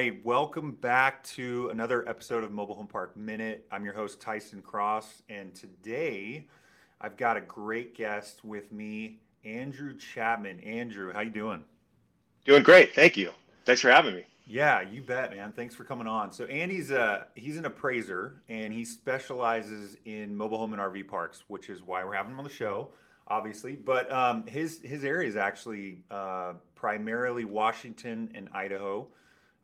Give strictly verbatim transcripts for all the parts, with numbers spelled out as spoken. right, welcome back to another episode of Mobile Home Park Minute. I'm your host, Tyson Cross, and today I've got a great guest with me, Andrew Chapman. Andrew, how you doing? Doing great, thank you. Thanks for having me. Yeah, you bet, man. Thanks for coming on. So Andy's a, he's an appraiser, and he specializes in mobile home and R V parks, which is why we're having him on the show, obviously. But um, his, his area is actually uh, primarily Washington and Idaho.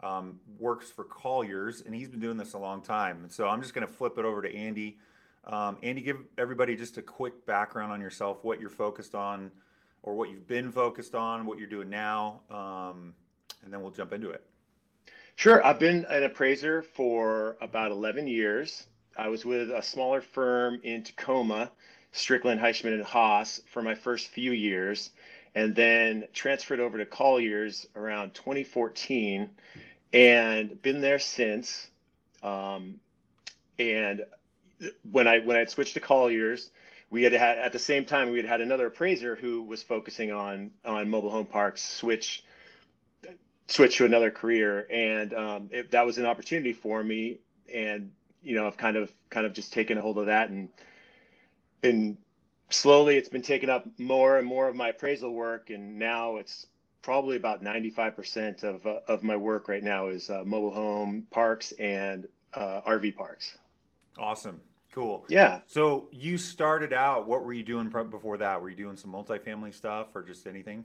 Um, works for Colliers, and he's been doing this a long time. And so I'm just going to flip it over to Andy. Um, Andy, give everybody just a quick background on yourself, what you're focused on, or what you've been focused on, what you're doing now, um, and then we'll jump into it. Sure. I've been an appraiser for about eleven years. I was with a smaller firm in Tacoma, Strickland, Heishman, and Haas, for my first few years, and then transferred over to Colliers around twenty fourteen. And been there since. Um, and when I when I had switched to Colliers, we had had at the same time we had had another appraiser who was focusing on on mobile home parks switch switch to another career, and um, it, that was an opportunity for me. And you know, I've kind of kind of just taken a hold of that, and and slowly it's been taking up more and more of my appraisal work, and now it's probably about ninety-five percent of uh, of my work right now is uh, mobile home parks and uh, R V parks. Awesome. Cool. Yeah. So you started out, what were you doing before that? Were you doing some multifamily stuff or just anything?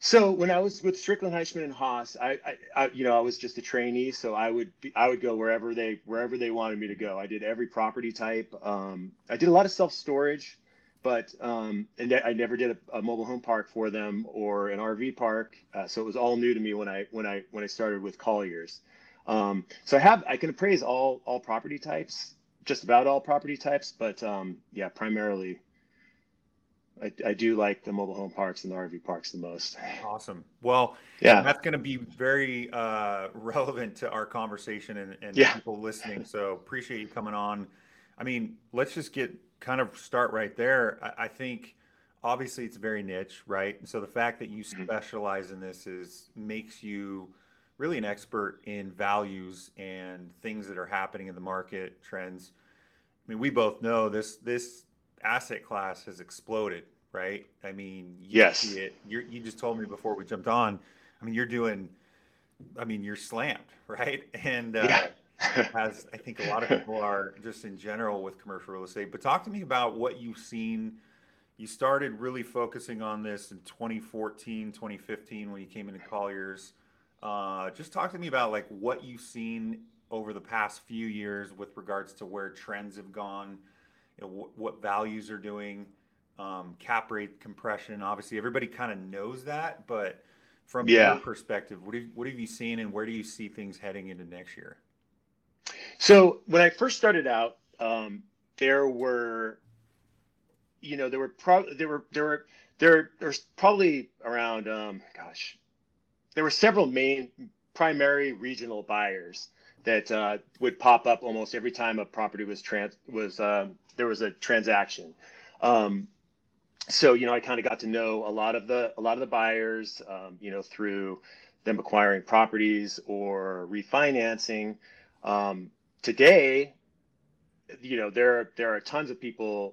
So when I was with Strickland, Heishman, and Haas, I, I, I you know, I was just a trainee. So I would be, I would go wherever they wherever they wanted me to go. I did every property type. Um, I did a lot of self-storage. But um, and I never did a, a mobile home park for them or an R V park, uh, so it was all new to me when I when I when I started with Colliers. Um, so I have I can appraise all all property types, just about all property types. But um, yeah, primarily, I, I do like the mobile home parks and the R V parks the most. Awesome. Well, yeah, that's going to be very uh, relevant to our conversation and, and yeah. people listening. So appreciate you coming on. I mean, let's just get. kind of start right there. I think obviously it's very niche, right? And so the fact that you specialize in this is makes you really an expert in values and things that are happening in the market, trends. I mean, we both know this this asset class has exploded, right? I mean, you yes. see it. You're, you just told me before we jumped on. I mean, you're doing. I mean, you're slammed, right? And. Uh, yeah. As I think a lot of people are just in general with commercial real estate. But talk to me about what you've seen. You started really focusing on this in twenty fourteen, twenty fifteen when you came into Colliers. Uh, just talk to me about like what you've seen over the past few years with regards to where trends have gone, you know, wh- what values are doing, um, cap rate compression. Obviously, everybody kind of knows that. But from yeah. your perspective, what have, what have you seen and where do you see things heading into next year? So when I first started out, um, there were, you know, there were probably there were there were there there's probably around, um, gosh, there were several main primary regional buyers that uh, would pop up almost every time a property was trans was uh, there was a transaction. Um, so you know, I kind of got to know a lot of the a lot of the buyers, um, you know, through them acquiring properties or refinancing. Um, today, you know, there, there are tons of people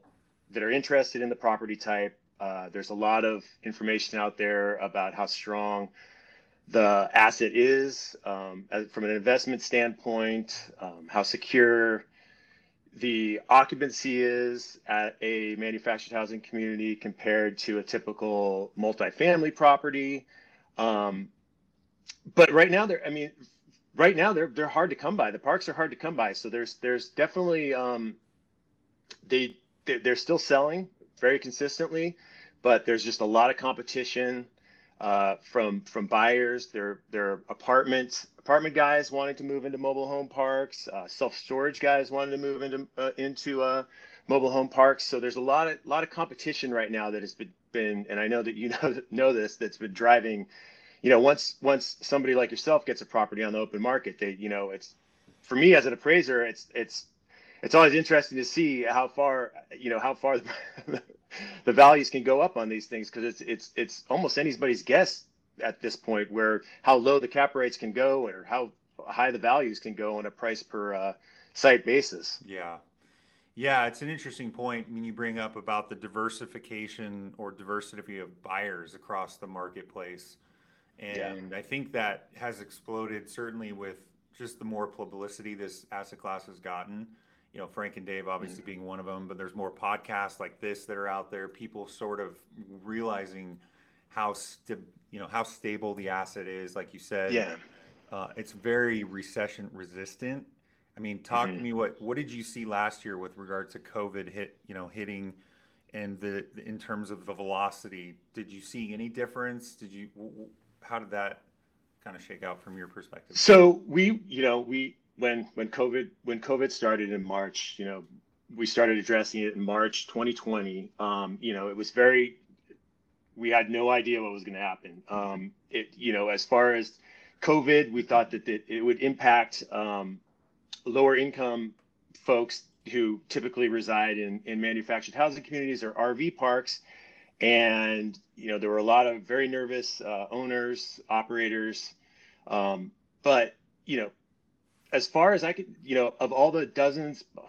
that are interested in the property type. Uh, there's a lot of information out there about how strong the asset is, um, as, from an investment standpoint, um, how secure the occupancy is at a manufactured housing community compared to a typical multifamily property. Um, but right now there, I mean, Right now, they're they're hard to come by. The parks are hard to come by. So there's there's definitely um, they they're still selling very consistently, but there's just a lot of competition uh, from from buyers. There there are apartment apartment guys wanting to move into mobile home parks, uh, self storage guys wanting to move into uh, into uh, mobile home parks. So there's a lot of lot of competition right now that has been, been and I know that you know know this that's been driving. You know, once once somebody like yourself gets a property on the open market, they, you know, it's for me as an appraiser, it's it's it's always interesting to see how far, you know, how far the, the values can go up on these things, because it's it's it's almost anybody's guess at this point, where how low the cap rates can go or how high the values can go on a price per uh, site basis. Yeah. Yeah, it's an interesting point when you bring up about the diversification or diversity of buyers across the marketplace. And yeah. I think that has exploded, certainly with just the more publicity this asset class has gotten. You know, Frank and Dave obviously mm-hmm. being one of them, but there's more podcasts like this that are out there. People sort of realizing how, st- you know, how stable the asset is, like you said. Yeah. Uh, it's very recession resistant. I mean, talk mm-hmm. to me, what, what did you see last year with regards to COVID hit, you know, hitting and the, in terms of the velocity, did you see any difference? Did you, how did that kind of shake out from your perspective? So we, you know, we, when, when COVID, when COVID started in March, you know, we started addressing it in March twenty twenty. Um, you know, it was very, we had no idea what was going to happen. Um, it, you know, as far as COVID, we thought that it, it would impact, um, lower income folks who typically reside in, in manufactured housing communities or R V parks. And, you know, there were a lot of very nervous uh, owners, operators. Um, but, you know, as far as I could, you know, of all the dozens, a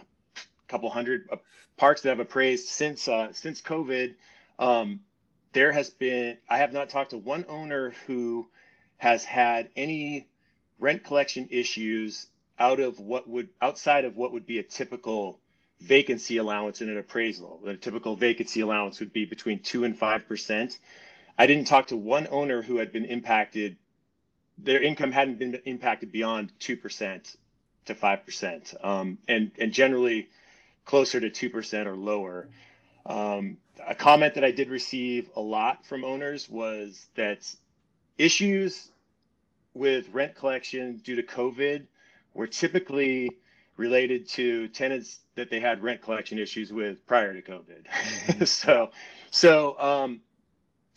couple hundred parks that I've appraised since uh, since COVID, um, there has been, I have not talked to one owner who has had any rent collection issues out of what would outside of what would be a typical vacancy allowance in an appraisal. A typical vacancy allowance would be between two and five percent. I didn't talk to one owner who had been impacted, their income hadn't been impacted beyond two percent to five percent. Um, and, and generally closer to two percent or lower. Um, a comment that I did receive a lot from owners was that issues with rent collection due to COVID were typically related to tenants that they had rent collection issues with prior to COVID. Mm-hmm. so, so um,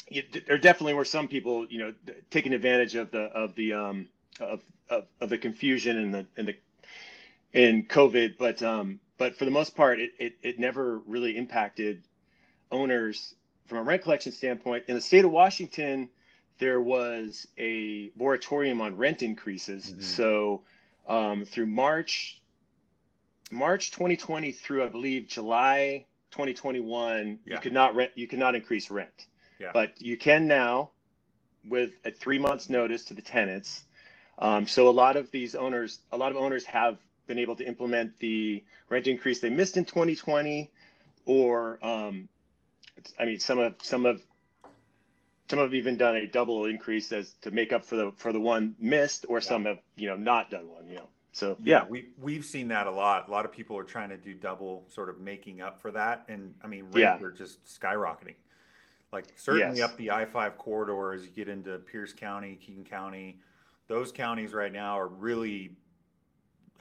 you, there definitely were some people, you know, taking advantage of the of the um, of, of of the confusion and the and the in COVID. But um, but for the most part, it, it it never really impacted owners from a rent collection standpoint. In the state of Washington, there was a moratorium on rent increases, mm-hmm. so. Um, through March, March twenty twenty through I believe July twenty twenty-one, yeah. you could not rent, you could not increase rent, yeah. but you can now, with a three months notice to the tenants. Um, so a lot of these owners, a lot of owners have been able to implement the rent increase they missed in twenty twenty, or um, I mean, some of some of some have even done a double increase as to make up for the for the one missed, or yeah. some have, you know, not done one, you know. So yeah, yeah, we we've seen that a lot. A lot of people are trying to do double, sort of making up for that. And I mean, rates are yeah. just skyrocketing. Like certainly yes. up the I five corridor as you get into Pierce County, King County, those counties right now are really,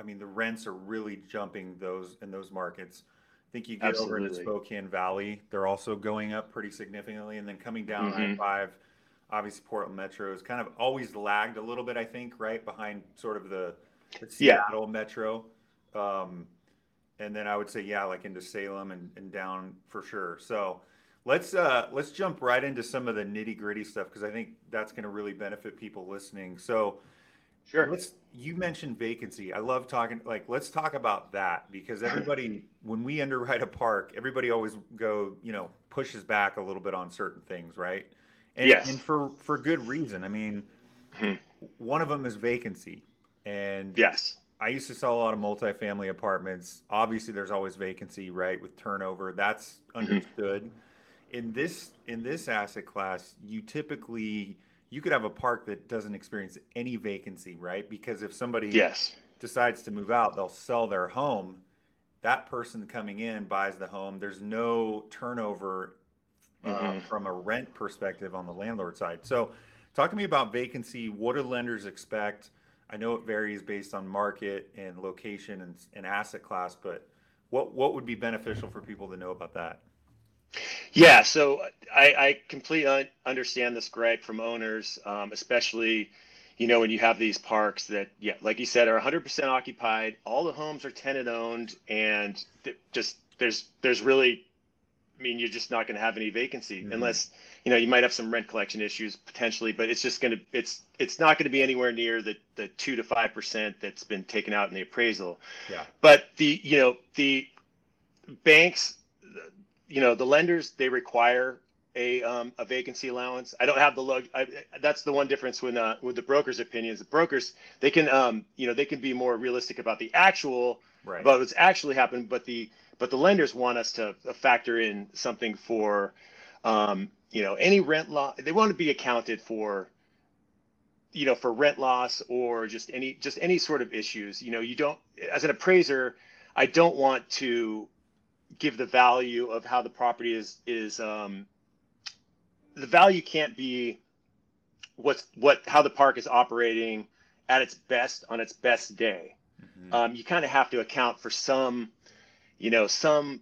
I mean, the rents are really jumping those in those markets. I think you get Absolutely. over into Spokane Valley, they're also going up pretty significantly. And then coming down mm-hmm. I five, obviously Portland Metro is kind of always lagged a little bit, I think, right behind sort of the, the Seattle yeah. Metro. Um, and then I would say, yeah, like into Salem and, and down for sure. So let's uh, let's jump right into some of the nitty gritty stuff, because I think that's going to really benefit people listening. So Sure. Let's, you mentioned vacancy. I love talking, like, let's talk about that, because everybody, when we underwrite a park, everybody always go, you know, pushes back a little bit on certain things. Right. And, yes. and for, for good reason. I mean, hmm. one of them is vacancy. And yes, I used to sell a lot of multifamily apartments. Obviously there's always vacancy, right? With turnover, that's understood. in this, in this asset class, you typically you could have a park that doesn't experience any vacancy, right? Because if somebody yes. decides to move out, they'll sell their home. That person coming in buys the home. There's no turnover mm-hmm. uh, from a rent perspective on the landlord side. So talk to me about vacancy. What do lenders expect? I know it varies based on market and location and, and asset class, but what, what would be beneficial for people to know about that? Yeah, so I, I completely understand this, Greg, from owners, um, especially, you know, when you have these parks that, yeah, like you said, are one hundred percent occupied. All the homes are tenant owned, and th- just there's there's really I mean, you're just not going to have any vacancy mm-hmm. unless, you know, you might have some rent collection issues potentially, but it's just going to, it's, it's not going to be anywhere near the, the two to five percent that's been taken out in the appraisal. Yeah. But the, you know, the banks, you know, the lenders, they require a, um, a vacancy allowance. I don't have the lug. I, that's the one difference when, uh, with the brokers' opinions, the brokers, they can, um, you know, they can be more realistic about the actual, right. about what's actually happened, but the, But the lenders want us to factor in something for, um, you know, any rent loss. They want to be accounted for, you know, for rent loss or just any just any sort of issues. You know, you don't, as an appraiser, I don't want to give the value of how the property is is um, the value can't be what's what how the park is operating at its best on its best day. Mm-hmm. Um, you kind of have to account for some. You know, some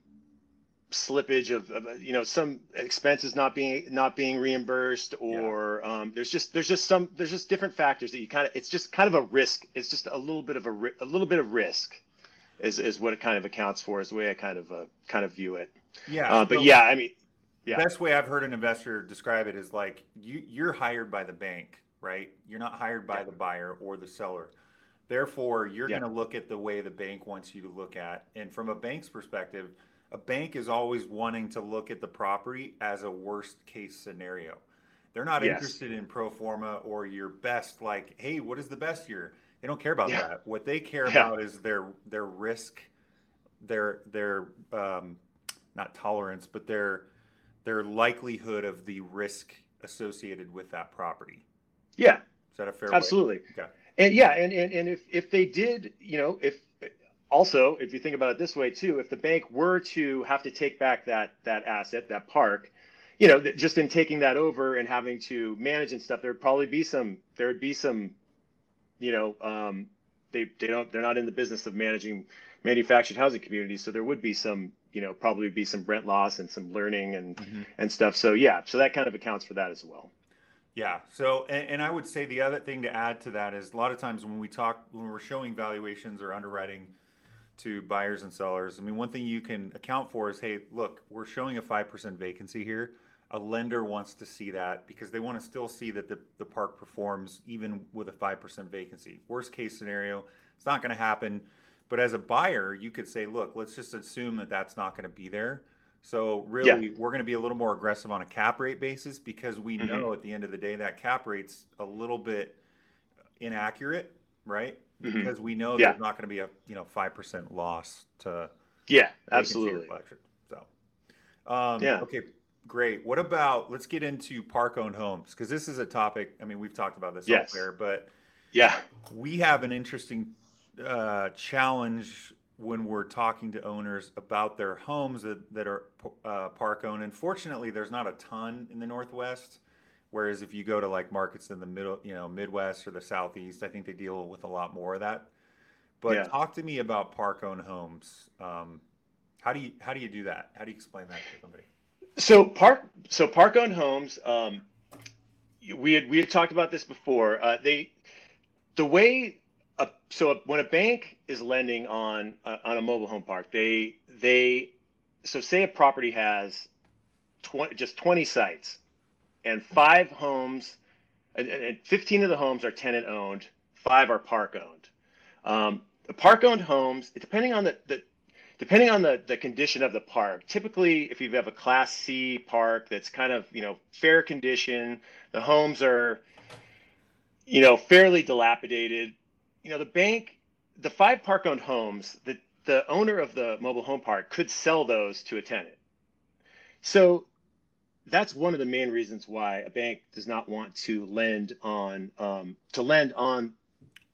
slippage of, of, you know, some expenses not being not being reimbursed, or yeah. um, there's just there's just some there's just different factors that you kind of it's just kind of a risk. It's just a little bit of a a little bit of risk, is is what it kind of accounts for. Is the way I kind of uh, kind of view it. Yeah, uh, but yeah, I mean, yeah. The best way I've heard an investor describe it is like you you're hired by the bank, right? You're not hired by yeah. the buyer or the seller. Therefore, you're yeah. going to look at the way the bank wants you to look at. And from a bank's perspective, a bank is always wanting to look at the property as a worst case scenario. They're not yes. interested in pro forma or your best, like, hey, what is the best year? They don't care about yeah. that. What they care yeah. about is their their risk, their their um, not tolerance, but their their likelihood of the risk associated with that property. Yeah. Is that a fair Absolutely. Way? Absolutely. Okay. And yeah, and, and, and if, if they did, you know, if also, if you think about it this way, too, if the bank were to have to take back that that asset, that park, you know, just in taking that over and having to manage and stuff, there'd probably be some there would be some, you know, um, they, they don't they're not in the business of managing manufactured housing communities. So there would be some, you know, probably be some rent loss and some learning and mm-hmm. and stuff. So, yeah, so that kind of accounts for that as well. Yeah. So, and, and I would say the other thing to add to that is a lot of times when we talk, when we're showing valuations or underwriting to buyers and sellers, I mean, one thing you can account for is, hey, look, we're showing a five percent vacancy here. A lender wants to see that because they want to still see that the, the park performs even with a five percent vacancy. Worst case scenario, it's not going to happen. But as a buyer, you could say, look, let's just assume that that's not going to be there. So really, yeah. we're going to be a little more aggressive on a cap rate basis because we know mm-hmm. at the end of the day that cap rate's a little bit inaccurate, right? Mm-hmm. Because we know yeah. there's not going to be a you know five percent loss to yeah, absolutely. So um, yeah, okay, great. What about let's get into park-owned homes because this is a topic. I mean, we've talked about this yes. elsewhere, but yeah, we have an interesting uh, challenge. When we're talking to owners about their homes that, that are uh, park owned. And fortunately, there's not a ton in the Northwest. Whereas if you go to like markets in the middle, you know, Midwest or the Southeast, I think they deal with a lot more of that. But yeah. talk to me about park owned homes. Um, how do you, how do you do that? How do you explain that to somebody? So park, so park owned homes, um, we had, we had talked about this before. Uh, they, the way Uh, so when a bank is lending on uh, on a mobile home park, they they so say a property has twenty, just twenty sites and five homes and, and fifteen of the homes are tenant owned, five are park owned. Um, the park owned homes, depending on the, the depending on the, the condition of the park, typically if you have a class C park that's kind of, you know, fair condition, the homes are, you know, fairly dilapidated. You know, the bank, the five park-owned homes, the, the owner of the mobile home park could sell those to a tenant. So that's one of the main reasons why a bank does not want to lend on um, to lend on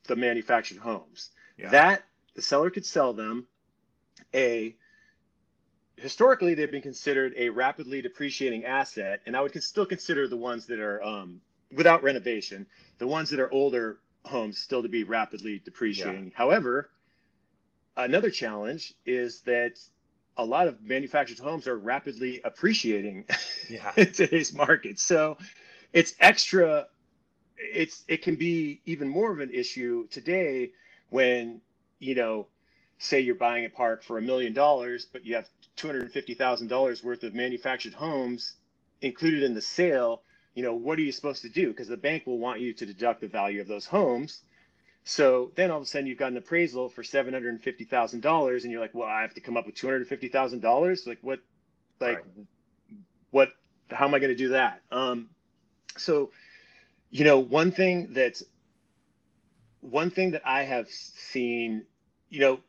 the manufactured homes. Yeah. That the seller could sell them. A historically, they've been considered a rapidly depreciating asset, and I would still consider the ones that are um, without renovation, the ones that are older homes still to be rapidly depreciating. Yeah. However, another challenge is that a lot of manufactured homes are rapidly appreciating yeah. in today's market. So it's extra, it's it can be even more of an issue today when, you know, say you're buying a park for a million dollars, but you have two hundred fifty thousand dollars worth of manufactured homes included in the sale, you know, what are you supposed to do? Because the bank will want you to deduct the value of those homes. So then all of a sudden you've got an appraisal for seven hundred fifty thousand dollars and you're like, well, I have to come up with two hundred fifty thousand dollars. Like what, like right. what, how am I going to do that? Um, so, you know, one thing that's, one thing that I have seen, you know,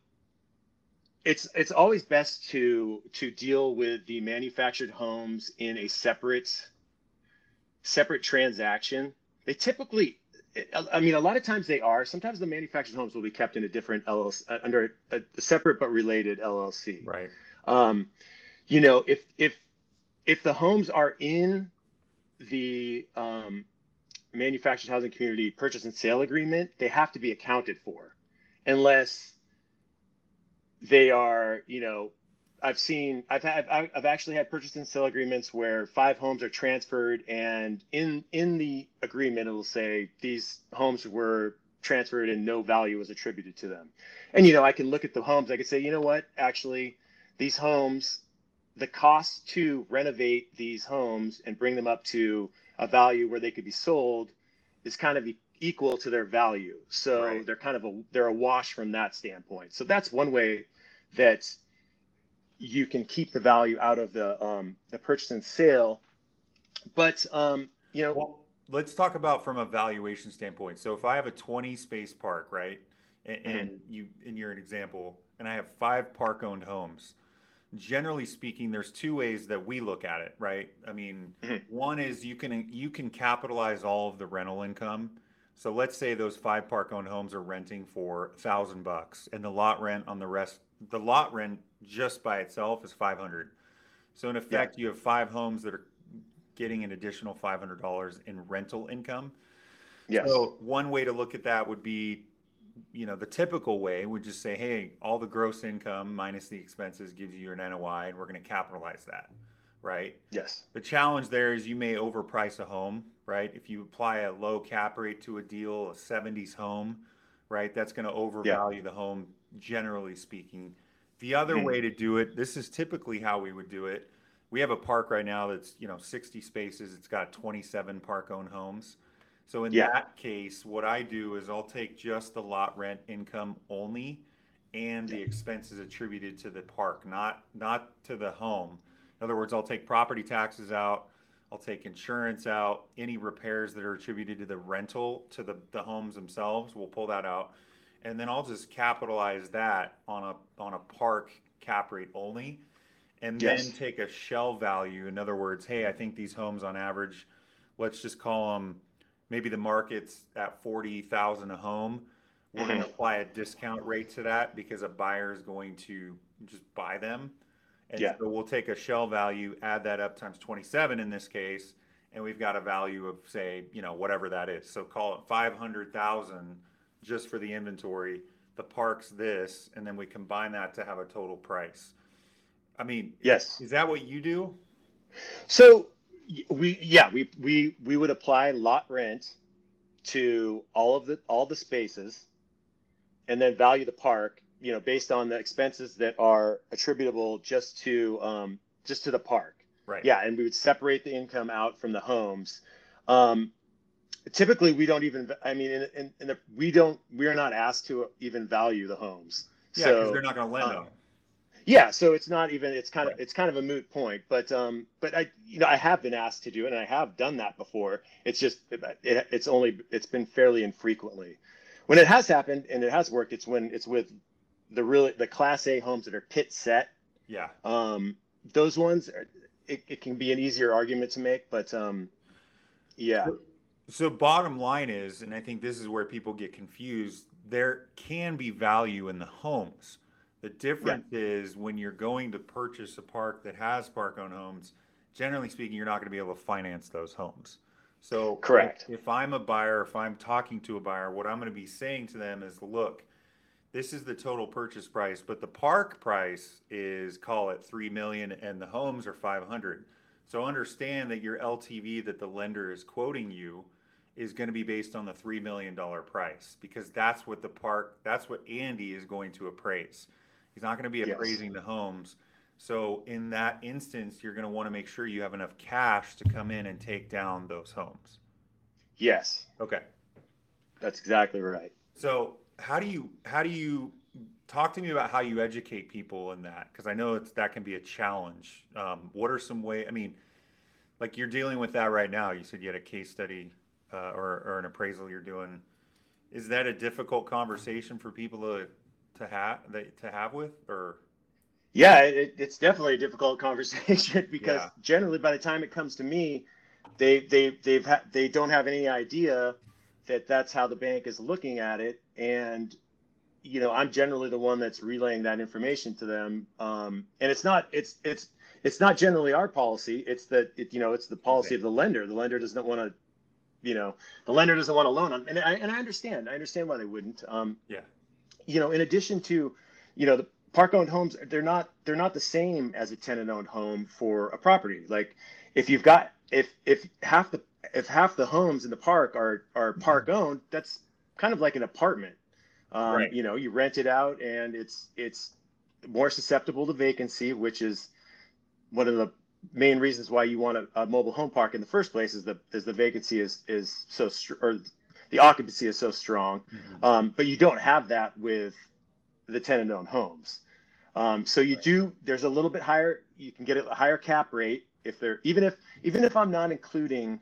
it's, it's always best to, to deal with the manufactured homes in a separate, separate transaction. They typically, I mean, a lot of times they are. Sometimes the manufactured homes will be kept in a different L L C, under a, a separate but related L L C. Right. Um, you know, if if if the homes are in the um, manufactured housing community purchase and sale agreement, they have to be accounted for, unless they are. You know, I've seen, I've had, I've actually had purchase and sale agreements where five homes are transferred, and in in the agreement, it'll say these homes were transferred and no value was attributed to them. And, you know, I can look at the homes, I could say, you know what, actually, these homes, the cost to renovate these homes and bring them up to a value where they could be sold is kind of equal to their value. So right. they're kind of a, they're a wash from that standpoint. So that's one way that you can keep the value out of the um, the purchase and sale. But, um, you know, well, let's talk about from a valuation standpoint. So if I have a twenty space park, right, and, mm-hmm. and you and you're an example, and I have five park owned homes, generally speaking, there's two ways that we look at it, right? I mean, mm-hmm. one is you can you can capitalize all of the rental income. So let's say those five park owned homes are renting for a thousand bucks, and the lot rent on the rest, the lot rent just by itself is five hundred. So in effect, yeah. you have five homes that are getting an additional five hundred dollars in rental income. Yes. So one way to look at that would be, you know, the typical way would just say, hey, all the gross income minus the expenses gives you an N O I, and we're going to capitalize that. Right. Yes. The challenge there is you may overprice a home, right? If you apply a low cap rate to a deal, a seventies home, right, that's going to overvalue yeah. the home, generally speaking. The other mm-hmm. way to do it, this is typically how we would do it. We have a park right now that's, you know, sixty spaces. It's got twenty-seven park-owned homes. So in yeah. that case, what I do is I'll take just the lot rent income only and the expenses attributed to the park, not not to the home. In other words, I'll take property taxes out. I'll take insurance out. Any repairs that are attributed to the rental, to the, the homes themselves, we'll pull that out. And then I'll just capitalize that on a on a park cap rate only, and yes. then take a shell value. In other words, hey, I think these homes on average, let's just call them, maybe the market's at forty thousand a home. We're mm-hmm. going to apply a discount rate to that because a buyer is going to just buy them. And yeah. so we'll take a shell value, add that up times twenty-seven in this case, and we've got a value of, say, you know, whatever that is. So call it five hundred thousand just for the inventory, the park's this, and then we combine that to have a total price. I mean, yes. Is that what you do? So we, yeah, we, we, we would apply lot rent to all of the, all the spaces, and then value the park, you know, based on the expenses that are attributable just to, um, just to the park. Right. Yeah. And we would separate the income out from the homes. Um, Typically, we don't even, I mean, in, in, in the, we don't, we are not asked to even value the homes. Yeah, because so, they're not going to lend um, on them. Yeah, so it's not even, it's kind right. of, it's kind of a moot point. But, um, but I, you know, I have been asked to do it, and I have done that before. It's just, it, it, it's only, it's been fairly infrequently. When it has happened and it has worked, it's when it's with the really, the Class A homes that are pit set. Yeah. Um, those ones, are, it, it can be an easier argument to make, but um, yeah. So, So bottom line is, and I think this is where people get confused, there can be value in the homes. The difference yeah. is when you're going to purchase a park that has park-owned homes, generally speaking, you're not going to be able to finance those homes. So correct. If, if I'm a buyer, if I'm talking to a buyer, what I'm going to be saying to them is, look, this is the total purchase price, but the park price is, call it three million dollars, and the homes are five hundred dollars. So understand that your L T V that the lender is quoting you is going to be based on the three million dollars price, because that's what the park, that's what Andy is going to appraise. He's not going to be appraising yes. the homes. So in that instance, you're going to want to make sure you have enough cash to come in and take down those homes. Yes. Okay. That's exactly right. So how do you, how do you talk to me about how you educate people in that? Because I know it's, that can be a challenge. Um, what are some ways, I mean, like you're dealing with that right now. You said you had a case study uh, or, or an appraisal you're doing. Is that a difficult conversation for people to, to have, to have with, or? Yeah, it, it's definitely a difficult conversation because yeah. generally by the time it comes to me, they they they've ha- they don't have any idea that that's how the bank is looking at it, and you know I'm generally the one that's relaying that information to them. Um, and it's not it's it's it's not generally our policy. It's that it, you know it's the policy okay. of the lender. The lender doesn't want to, you know, the lender doesn't want to loan on, and I and I understand I understand why they wouldn't. Um, yeah, you know, in addition to, you know the. Park-owned homes, they're not they're not the same as a tenant-owned home for a property. Like, if you've got if if half the if half the homes in the park are are park-owned, that's kind of like an apartment. Um, right. You know, you rent it out, and it's it's more susceptible to vacancy, which is one of the main reasons why you want a, a mobile home park in the first place. Is the is the vacancy is is so str- or the occupancy is so strong, mm-hmm. um, but you don't have that with the tenant-owned homes. Um, so you right. do, there's a little bit higher, you can get a higher cap rate if they're, even if, even if I'm not including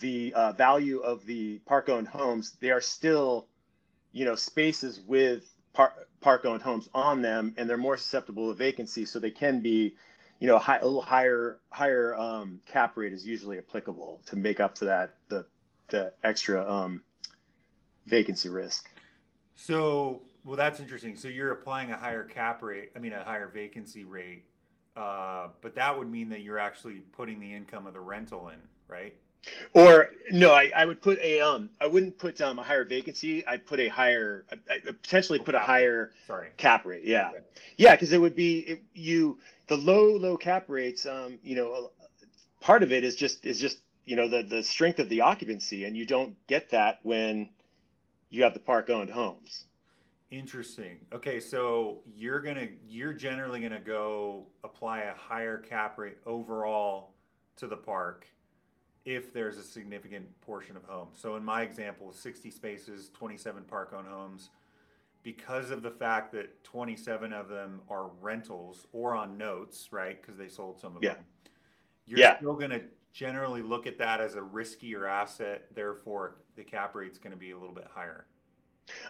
the uh, value of the park-owned homes, they are still, you know, spaces with par- park-owned homes on them, and they're more susceptible to vacancy. So they can be, you know, high, a little higher, higher um, cap rate is usually applicable to make up for that, the, the extra um, vacancy risk. So Well, that's interesting. So you're applying a higher cap rate, I mean, a higher vacancy rate, uh, but that would mean that you're actually putting the income of the rental in, right? Or no, I, I would put a, um, I wouldn't put um, a higher vacancy. I'd put a higher, I'd potentially put a higher Sorry. cap rate. Yeah. Okay. Yeah. Cause it would be it, you, the low, low cap rates, um, you know, part of it is just, is just, you know, the, the strength of the occupancy, and you don't get that when you have the park owned homes. Interesting. Okay, so you're gonna you're generally gonna go apply a higher cap rate overall to the park if there's a significant portion of homes. So in my example, sixty spaces, twenty-seven park-owned homes, because of the fact that twenty-seven of them are rentals or on notes, right? Because they sold some of yeah. them. You're yeah. still gonna generally look at that as a riskier asset. Therefore, the cap rate's gonna be a little bit higher.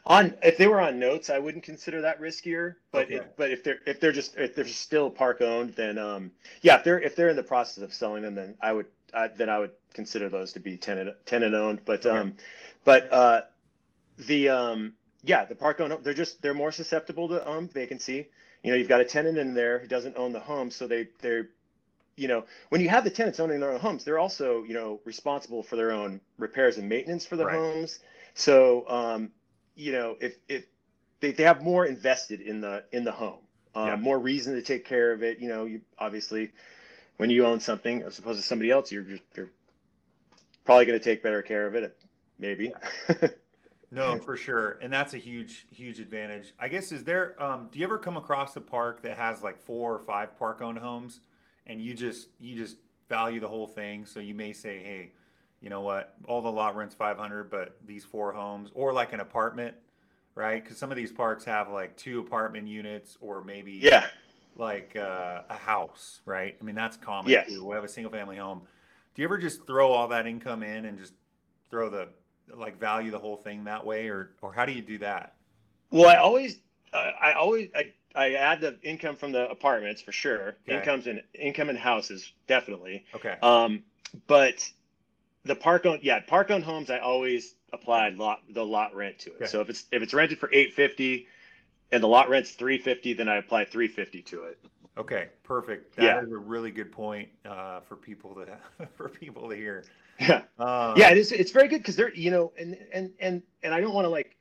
On if they were on notes, I wouldn't consider that riskier. But okay. it, but if they're if they're just if they're still park owned, then um yeah if they're if they're in the process of selling them, then I would I, then I would consider those to be tenant tenant owned. But okay. um but uh the um yeah the park owned they're just they're more susceptible to um vacancy. You know, you've got a tenant in there who doesn't own the home, so they they're you know when you have the tenants owning their own homes, they're also you know responsible for their own repairs and maintenance for the right. homes. So um. you know, if, if they, they have more invested in the, in the home, um, yeah. more reason to take care of it. You know, you obviously when you own something as opposed to somebody else, you're just, you're probably going to take better care of it. Maybe. Yeah. No, for sure. And that's a huge, huge advantage, I guess. Is there, um, do you ever come across a park that has like four or five park owned homes and you just, you just value the whole thing? So you may say, hey, you know what, all the lot rent's five hundred, but these four homes, or like an apartment, right? Because some of these parks have like two apartment units, or maybe yeah. like uh, a house, right? I mean, that's common yes. too. We have a single family home. Do you ever just throw all that income in and just throw the, like value the whole thing that way? Or, or how do you do that? Well, I always, uh, I always, I, I add the income from the apartments for sure. Okay. Incomes and income and houses, definitely. Okay. Um, but The park on yeah park on homes, I always applied lot the lot rent to it. Okay. So if it's if it's rented for eight fifty and the lot rent's three fifty, then I apply three fifty to it. Okay, perfect. That yeah. is a really good point uh, for people to for people to hear. Yeah, um, yeah, it is. It's very good because they're you know and and and and I don't want to like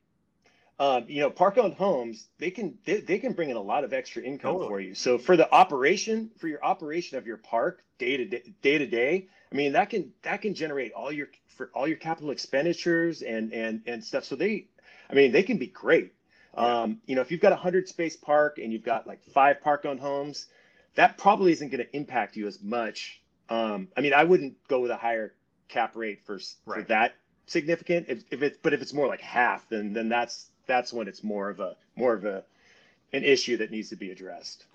um, you know park on homes, they can they, they can bring in a lot of extra income totally. for you. So for the operation for your operation of your park day to day, day to day. I mean, that can that can generate all your for all your capital expenditures and and and stuff. So they, I mean, they can be great. Yeah. Um, you know, if you've got a hundred space park and you've got like five park owned homes, that probably isn't going to impact you as much. Um, I mean, I wouldn't go with a higher cap rate for, right. for that significant. If, if it's, but if it's more like half, then then that's that's when it's more of a more of a an issue that needs to be addressed.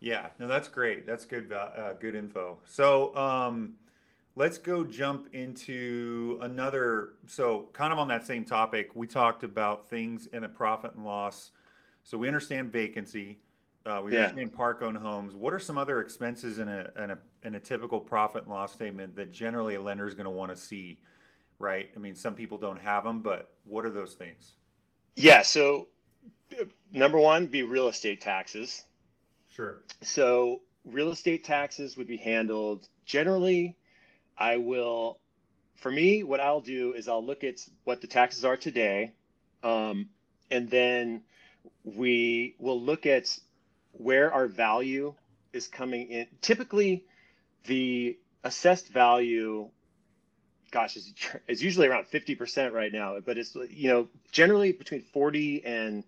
Yeah, no, that's great. That's good. Uh, good info. So um, let's go jump into another. So kind of on that same topic, we talked about things in a profit and loss. So we understand vacancy. Uh, we yeah. understand park-owned homes. What are some other expenses in a in a in a typical profit and loss statement that generally a lender is going to want to see, right? I mean, some people don't have them, but what are those things? Yeah. So number one, be real estate taxes. Sure. So real estate taxes would be handled generally. I will, for me, what I'll do is I'll look at what the taxes are today. Um, and then we will look at where our value is coming in. Typically the assessed value, gosh, is, is usually around fifty percent right now, but it's, you know, generally between forty and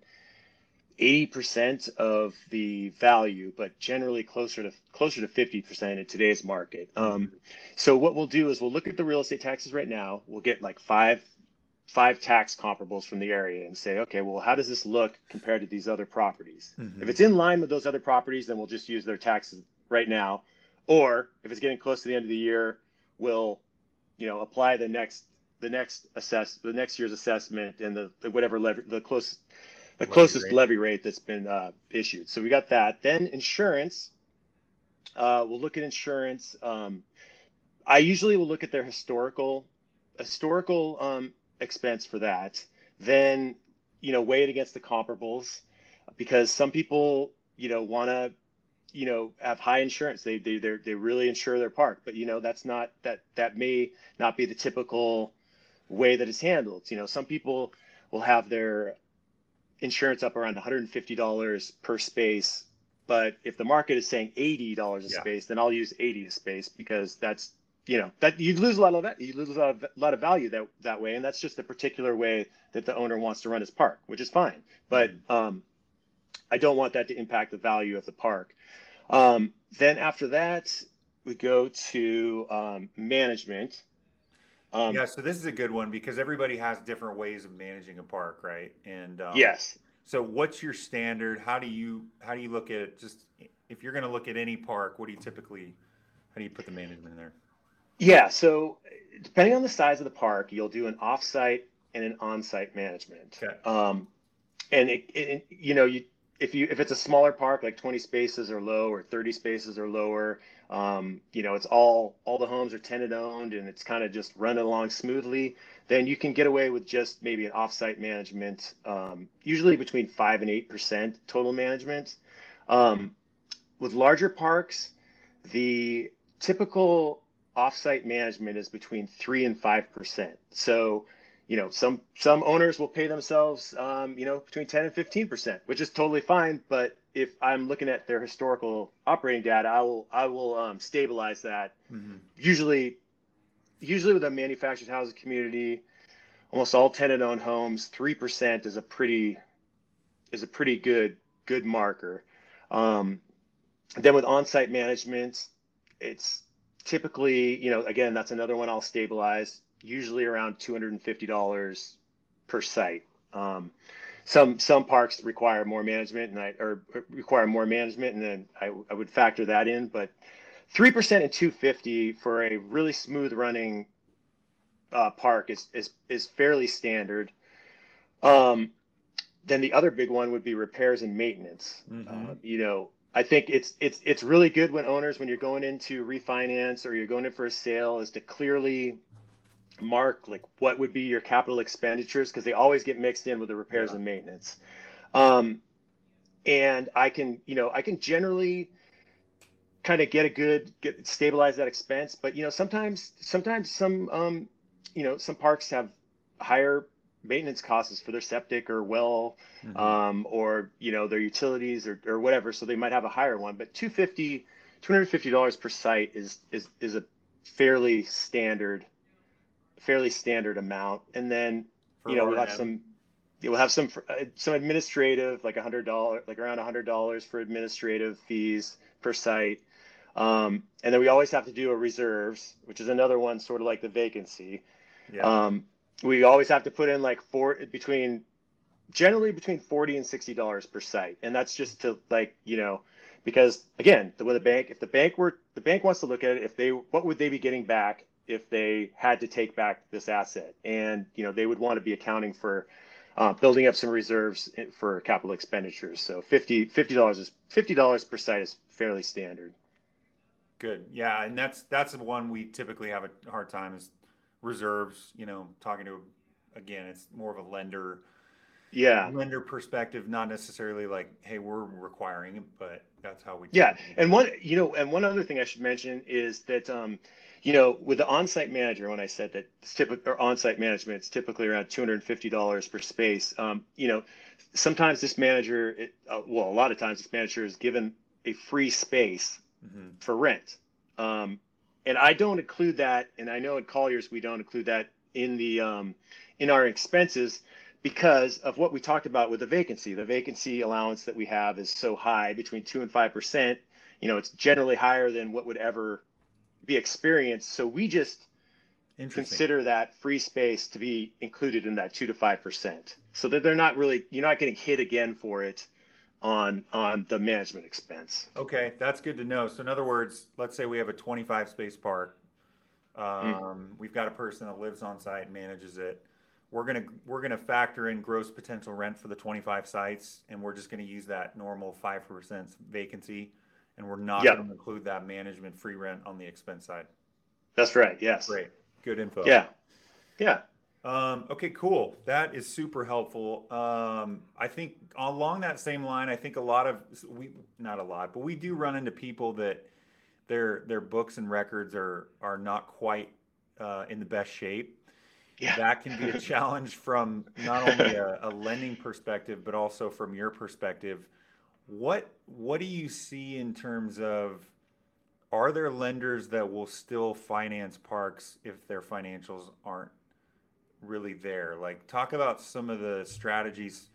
eighty percent of the value, but generally closer to closer to fifty percent in today's market. Um, so what we'll do is we'll look at the real estate taxes right now. We'll get like five five tax comparables from the area and say, okay, well, how does this look compared to these other properties? Mm-hmm. If it's in line with those other properties, then we'll just use their taxes right now. Or if it's getting close to the end of the year, we'll, you know, apply the next the next assess the next year's assessment and the, the whatever lever the closest. The closest levy rate. levy rate that's been uh, issued. So we got that. Then insurance. Uh, we'll look at insurance. Um, I usually will look at their historical historical um, expense for that. Then, you know, weigh it against the comparables, because some people, you know, want to, you know, have high insurance. They they they really insure their park, but you know that's not that that may not be the typical way that it's handled. You know, some people will have their insurance up around one hundred fifty dollars per space, but if the market is saying eighty dollars a yeah. space, then I'll use eighty a space, because that's, you know, that you lose a lot of that, you lose a lot of, a lot of value that that way, and that's just the particular way that the owner wants to run his park, which is fine. But um, I don't want that to impact the value of the park. Um, then after that, we go to um, management. Um, yeah, so this is a good one, because everybody has different ways of managing a park, right? And um, yes. So what's your standard? How do you how do you look at it? Just if you're going to look at any park, what do you typically how do you put the management in there? Yeah, so depending on the size of the park, you'll do an offsite and an on-site management. Okay. Um, and it, it you know you if you if it's a smaller park like twenty spaces or low or thirty spaces or lower. Um, you know, it's all, all the homes are tenant owned and it's kind of just running along smoothly, then you can get away with just maybe an offsite management, um, usually between five and eight percent total management. Um, with larger parks, the typical offsite management is between three and five percent. So, you know, some, some owners will pay themselves, um, you know, between ten and fifteen percent, which is totally fine. But if I'm looking at their historical operating data, I will I will um, stabilize that. Mm-hmm. Usually, usually with a manufactured housing community, almost all tenant-owned homes, three percent is a pretty is a pretty good good marker. Um, then with on-site management, it's typically, you know, again, that's another one I'll stabilize. Usually around two hundred and fifty dollars per site. Um, Some some parks require more management, and I or require more management, and then I, I would factor that in. But three percent and two fifty for a really smooth running uh, park is is is fairly standard. Um, then the other big one would be repairs and maintenance. Mm-hmm. Uh, you know, I think it's it's it's really good when owners, when you're going into refinance or you're going in for a sale, is to clearly mark like what would be your capital expenditures, because they always get mixed in with the repairs yeah. and maintenance. Um, and I can, you know, I can generally kind of get a good, get, stabilize that expense. But, you know, sometimes, sometimes some, um, you know, some parks have higher maintenance costs for their septic or well, mm-hmm. um, or, you know, their utilities or, or whatever. So they might have a higher one, but two hundred fifty dollars per site is, is, is a fairly standard fairly standard amount. And then, for you know, we have some It will have some uh, some administrative, like a hundred dollars, like around a hundred dollars for administrative fees per site. Um, and then we always have to do a reserves, which is another one, sort of like the vacancy. Yeah. Um, we always have to put in like four between, generally between forty and sixty dollars per site. And that's just to like, you know, because again, the, with a bank, if the bank were, the bank wants to look at it, if they, what would they be getting back if they had to take back this asset? And, you know, they would want to be accounting for, uh, building up some reserves for capital expenditures. So fifty dollars is fifty dollars per site is fairly standard. Good. Yeah. And that's, that's the one we typically have a hard time is reserves, you know, talking to, again, it's more of a lender, yeah, lender perspective, not necessarily like, hey, we're requiring it, but that's how we do yeah. it. And one, you know, and one other thing I should mention is that, um, you know, with the on-site manager, when I said that typical or on-site management, it's typically around two hundred fifty dollars per space. Um, you know, sometimes this manager, it, uh, well, a lot of times this manager is given a free space mm-hmm. for rent. Um, and I don't include that. And I know at Colliers, we don't include that in the, um, in our expenses because of what we talked about with the vacancy. The vacancy allowance that we have is so high, between two and five percent, you know, it's generally higher than what would ever be experienced. So we just consider that free space to be included in that two to five percent, so that they're not really, you're not getting hit again for it on, on the management expense. Okay. That's good to know. So in other words, let's say we have a twenty-five space park. Um, mm. We've got a person that lives on site and manages it. We're going to, we're going to factor in gross potential rent for the twenty-five sites. And we're just going to use that normal five percent vacancy. And we're not yep. going to include that management free rent on the expense side. That's right. Yes. Great. Good info. Yeah. Yeah. Um, okay, cool. That is super helpful. Um, I think along that same line, I think a lot of we, not a lot, but we do run into people that their, their books and records are, are not quite uh, in the best shape. Yeah. That can be a challenge from not only a, a lending perspective, but also from your perspective. What what do you see in terms of, are there lenders that will still finance parks if their financials aren't really there? Like, talk about some of the strategies.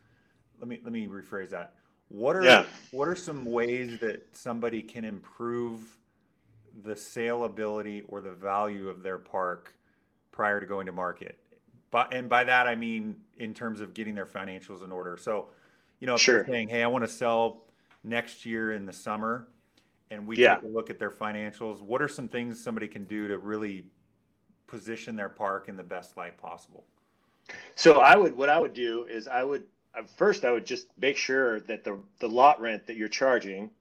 Let me let me rephrase that. What are yeah. what are some ways that somebody can improve the saleability or the value of their park prior to going to market? But and by that I mean in terms of getting their financials in order. So, you know, if sure. they're saying, hey, I want to sell next year in the summer, and we yeah. take a look at their financials, what are some things somebody can do to really position their park in the best light possible? So I would, what I would do is I would, first, I would just make sure that the, the lot rent that you're charging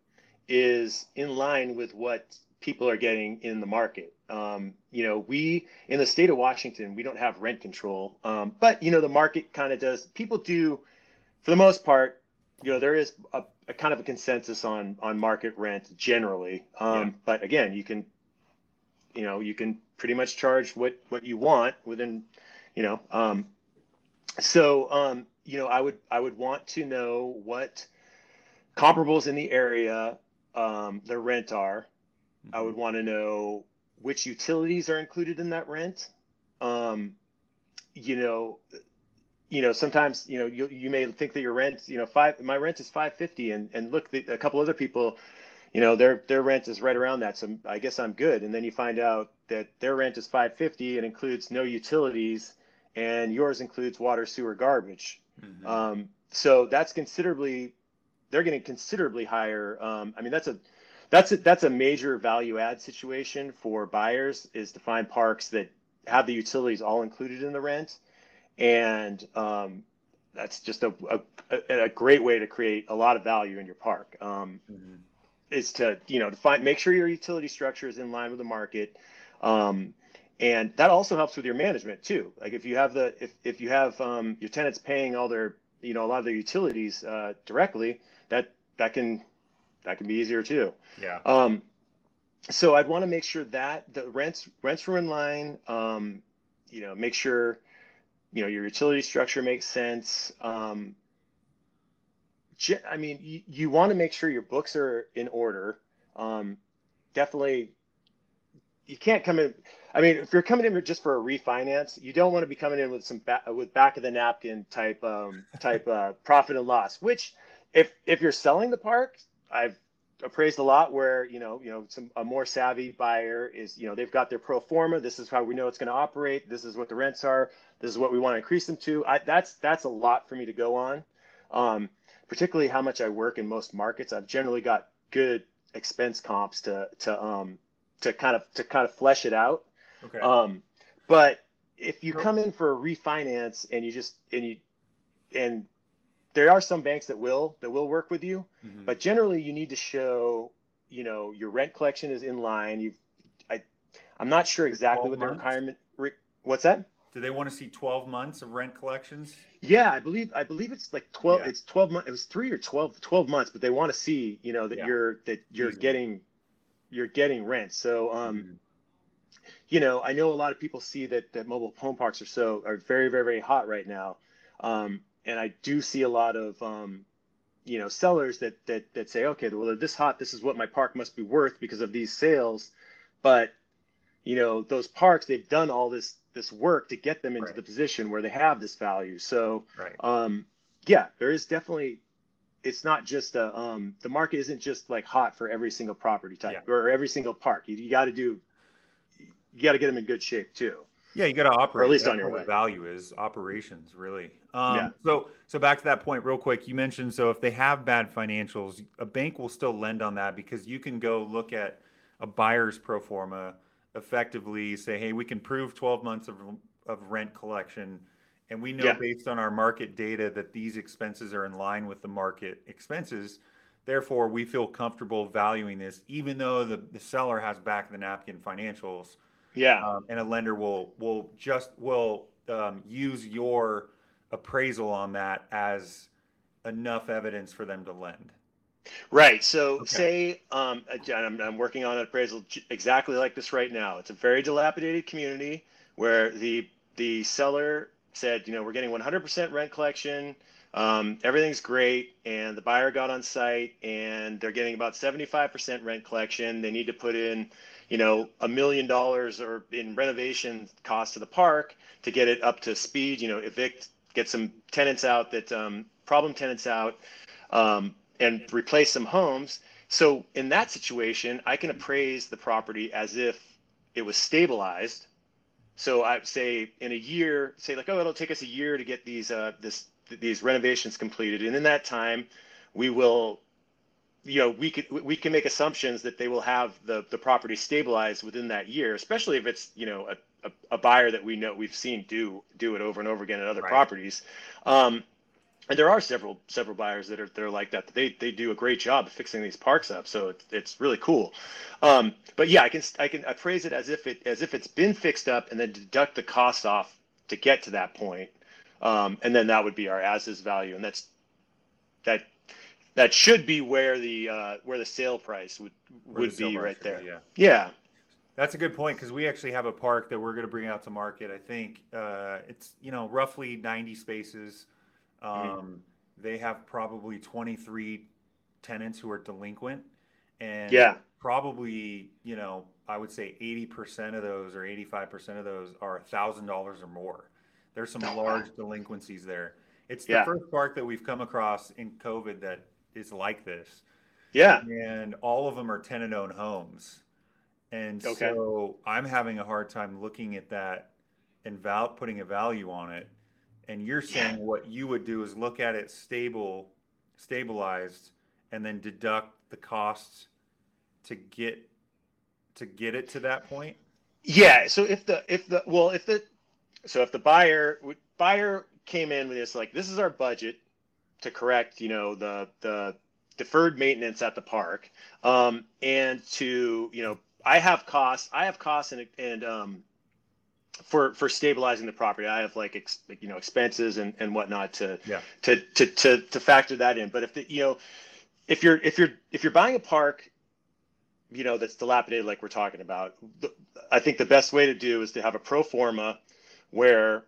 is in line with what people are getting in the market. Um, you know, we, in the state of Washington, we don't have rent control, um, but, you know, the market kind of does, people do, for the most part, you know, there is a, a kind of a consensus on on market rent generally. Um, yeah. But again, you can, you know, you can pretty much charge what, what you want within, you know. Um, so, um, you know, I would I would want to know what comparables in the area um, their rent are. Mm-hmm. I would want to know which utilities are included in that rent. Um, you know. You know, sometimes, you know, you you may think that your rent, you know, five, my rent is five fifty, and, and look, the, a couple other people, you know, their, their rent is right around that. So I guess I'm good. And then you find out that their rent is five fifty and includes no utilities, and yours includes water, sewer, garbage. Mm-hmm. Um, so that's considerably, they're getting considerably higher. Um, I mean, that's a, that's a, that's a major value add situation for buyers, is to find parks that have the utilities all included in the rent. And um, that's just a, a a great way to create a lot of value in your park. Um, mm-hmm. Is to you know to find make sure your utility structure is in line with the market, um, and that also helps with your management too. Like if you have the if if you have um, your tenants paying all their you know a lot of their utilities uh, directly, that that can that can be easier too. Yeah. Um, so I'd want to make sure that the rents rents were in line. Um, you know, make sure. You know, your utility structure makes sense. Um, I mean, you, you want to make sure your books are in order. Um, definitely you can't come in. I mean, if you're coming in just for a refinance, you don't want to be coming in with some ba- with back of the napkin type um, type uh, profit and loss. Which, if if you're selling the park, I've appraised a lot where you know you know some a more savvy buyer is you know they've got their pro forma. This is how we know it's going to operate. This is what the rents are. This is what we want to increase them to. I, that's that's a lot for me to go on, um, particularly how much I work in most markets. I've generally got good expense comps to to um to kind of to kind of flesh it out. Okay. Um, but if you come in for a refinance and you just, and you, and there are some banks that will, that will work with you, mm-hmm. but generally you need to show, you know, your rent collection is in line. You've, I, I'm not sure exactly what the requirement, re, what's that? Do they want to see twelve months of rent collections? Yeah, I believe, I believe it's like twelve, yeah. it's twelve months, it was three or twelve, twelve months, but they want to see, you know, that yeah. you're, that you're Easy. getting, you're getting rent. So, um, mm-hmm. you know, I know a lot of people see that, that mobile home parks are so are very, very, very hot right now. Um, and I do see a lot of, um, you know, sellers that, that, that say, okay, well, they're this hot. This is what my park must be worth because of these sales. But, you know, those parks, they've done all this, this work to get them into right. the position where they have this value. So, right. um, yeah, there is definitely, it's not just a, um, the market isn't just like hot for every single property type yeah. or every single park. You, you got to do You got to get them in good shape too. Yeah, you got to operate. Or at least on your way. Value is operations, really. Um, yeah. So, so back to that point, real quick. You mentioned so if they have bad financials, a bank will still lend on that because you can go look at a buyer's pro forma, effectively say, hey, we can prove twelve months of of rent collection, and we know yeah. based on our market data that these expenses are in line with the market expenses. Therefore, we feel comfortable valuing this, even though the, the seller has back of the napkin financials. Yeah, um, and a lender will will just will um, use your appraisal on that as enough evidence for them to lend. Right. So okay. say um, I'm, I'm working on an appraisal exactly like this right now. It's a very dilapidated community where the the seller said, you know, we're getting one hundred percent rent collection. Um, everything's great. And the buyer got on site and they're getting about seventy-five percent rent collection. They need to put in, you know, a million dollars or in renovation cost to the park to get it up to speed, you know, evict, get some tenants out that, um, problem tenants out, um, and replace some homes. So in that situation, I can appraise the property as if it was stabilized. So I say in a year, say like, oh, it'll take us a year to get these, uh, this, these renovations completed. And in that time, we will, you know, we could, we can make assumptions that they will have the, the property stabilized within that year, especially if it's, you know, a, a, a buyer that we know we've seen do, do it over and over again at other right. properties. Um, and there are several, several buyers that are, that are like that. They, they do a great job of fixing these parks up. So it's, it's really cool. Um, but yeah, I can, I can appraise it as if it, as if it's been fixed up and then deduct the costs off to get to that point. Um, and then that would be our as-is value, and that's that. That should be where the uh, where the sale price would would be right there. Be, yeah. yeah, that's a good point because we actually have a park that we're going to bring out to market. I think uh, it's you know roughly ninety spaces. Um, mm-hmm. They have probably twenty-three tenants who are delinquent, and yeah. probably you know I would say eighty percent of those or eighty-five percent of those are one thousand dollars or more. There's some large delinquencies there. It's the yeah. first park that we've come across in COVID that is like this. Yeah. And all of them are tenant-owned homes. And okay. so I'm having a hard time looking at that and val- putting a value on it. And you're saying yeah. what you would do is look at it stable, stabilized, and then deduct the costs to get to get it to that point? Yeah. So if the if the well if the So if the buyer buyer came in with this, like, this is our budget to correct, you know, the the deferred maintenance at the park, um, and to, you know, I have costs, I have costs and and um, for for stabilizing the property, I have like ex, you know expenses and, and whatnot to, yeah. to to to to factor that in. But if the, you know, if you're if you're if you're buying a park, you know, that's dilapidated like we're talking about, I think the best way to do is to have a pro forma. Where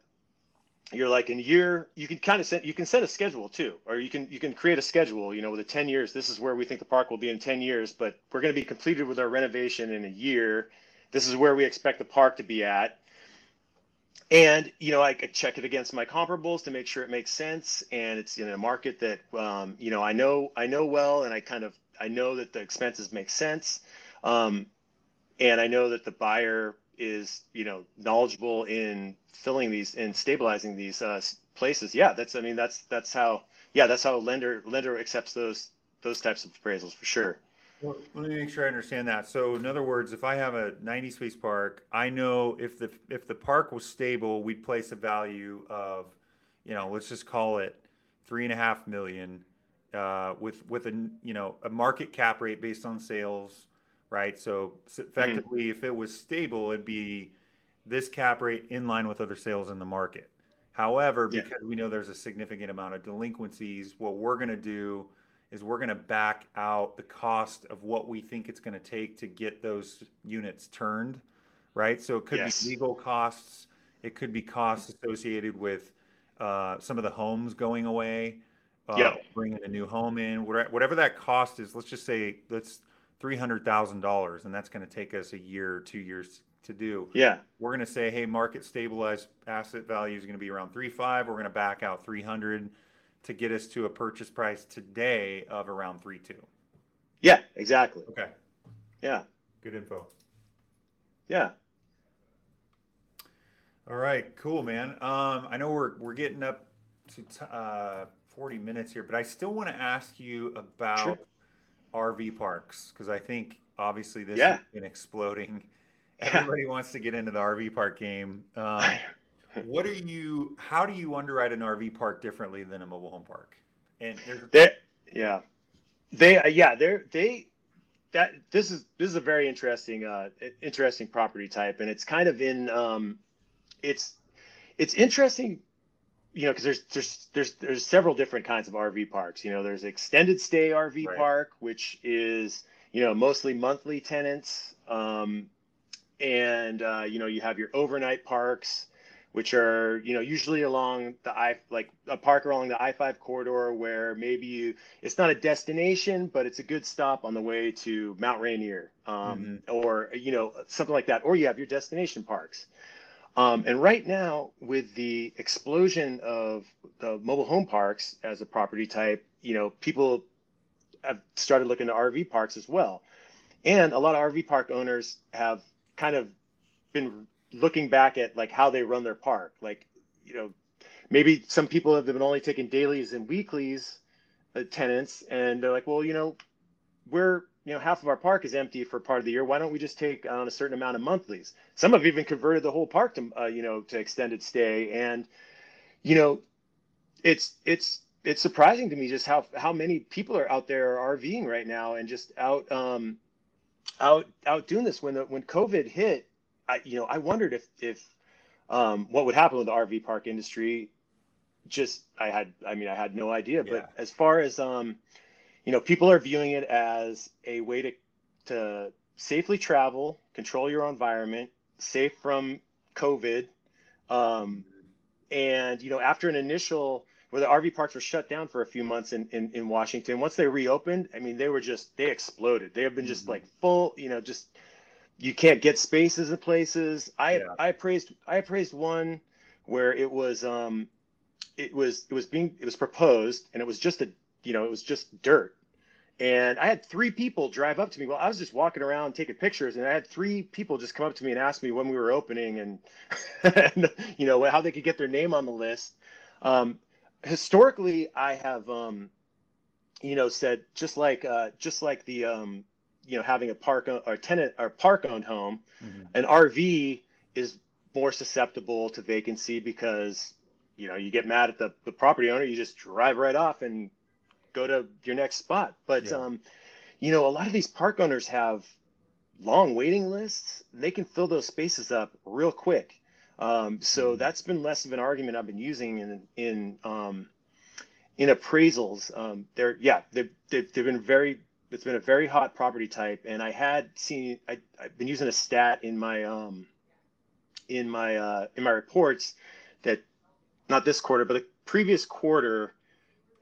you're like in year, you can kind of set, you can set a schedule too, or you can you can create a schedule, you know, with the ten years, this is where we think the park will be in ten years, but we're going to be completed with our renovation in a year. This is where we expect the park to be at. And, you know, I could check it against my comparables to make sure it makes sense. And it's in a market that, um, you know, I know, I know well, and I kind of, I know that the expenses make sense. Um, and I know that the buyer is, you know, knowledgeable in filling these and stabilizing these uh, places. Yeah. That's, I mean, that's, that's how, yeah, that's how a lender, lender accepts those, those types of appraisals for sure. Well, let me make sure I understand that. So in other words, if I have a ninety suites park, I know if the if the park was stable, we'd place a value of, you know, let's just call it three and a half million, uh, with with a you know a market cap rate based on sales, right? So effectively, mm-hmm. if it was stable, it'd be this cap rate in line with other sales in the market. However, yeah. because we know there's a significant amount of delinquencies, what we're gonna do is we're going to back out the cost of what we think it's going to take to get those units turned, right? So it could yes. be legal costs. It could be costs associated with uh, some of the homes going away, uh, yep. bringing a new home in, whatever that cost is. Let's just say that's three hundred thousand dollars, and that's going to take us a year or two years to do. Yeah. We're going to say, hey, market stabilized asset value is going to be around three point five. We're going to back out three hundred to get us to a purchase price today of around three two. Yeah, exactly. Okay. Yeah. Good info. Yeah. All right, cool, man. Um, I know we're we're getting up to t- uh, forty minutes here, but I still want to ask you about sure. R V parks, because I think obviously this yeah. has been exploding. Yeah. Everybody wants to get into the R V park game. Um, What are you, how do you underwrite an R V park differently than a mobile home park? And they, yeah, they, uh, yeah, they're, they, that, this is, this is a very interesting, uh, interesting property type. And it's kind of in, um, it's, it's interesting, you know, cause there's, there's, there's, there's several different kinds of R V parks. You know, there's extended stay R V right. park, which is, you know, mostly monthly tenants. Um, and, uh, you know, you have your overnight parks, which are, you know, usually along the I, like a park along the I five corridor where maybe you, it's not a destination, but it's a good stop on the way to Mount Rainier, um, mm-hmm. or, you know, something like that. Or you have your destination parks. Um, and right now with the explosion of the mobile home parks as a property type, you know, people have started looking to R V parks as well. And a lot of R V park owners have kind of been looking back at like how they run their park, like, you know, maybe some people have been only taking dailies and weeklies uh, tenants, and they're like, well, you know, we're, you know, half of our park is empty for part of the year. Why don't we just take on a certain amount of monthlies? Some have even converted the whole park to, uh, you know, to extended stay. And, you know, it's, it's, it's surprising to me just how, how many people are out there RVing right now and just out, um, out, out doing this. When the, when COVID hit, I, you know, I wondered if, if, um, what would happen with the R V park industry. Just, I had, I mean, I had no idea, yeah. but as far as, um, you know, people are viewing it as a way to, to safely travel, control your environment, safe from COVID. Um, and, you know, after an initial where the R V parks were shut down for a few months in, in, in Washington, once they reopened, I mean, they were just, they exploded. They have been just mm-hmm. like full, you know, just, you can't get spaces in places. I, yeah. I appraised, I appraised one where it was, um, it was, it was being, it was proposed, and it was just a, you know, it was just dirt. And I had three people drive up to me. Well, I was just walking around taking pictures, and I had three people just come up to me and ask me when we were opening and, and you know, how they could get their name on the list. Um, historically I have, um, you know, said just like, uh, just like the, um, you know, having a park or tenant or park owned home, mm-hmm. an R V is more susceptible to vacancy because, you know, you get mad at the, the property owner, you just drive right off and go to your next spot. But, yeah. um, you know, a lot of these park owners have long waiting lists. They can fill those spaces up real quick. Um, so mm-hmm. that's been less of an argument I've been using in, in, um, in appraisals. Um, they're, yeah, they've, they've, they've been very, it's been a very hot property type. And I had seen, I, I've been using a stat in my, um, in my, uh, in my reports that not this quarter, but the previous quarter,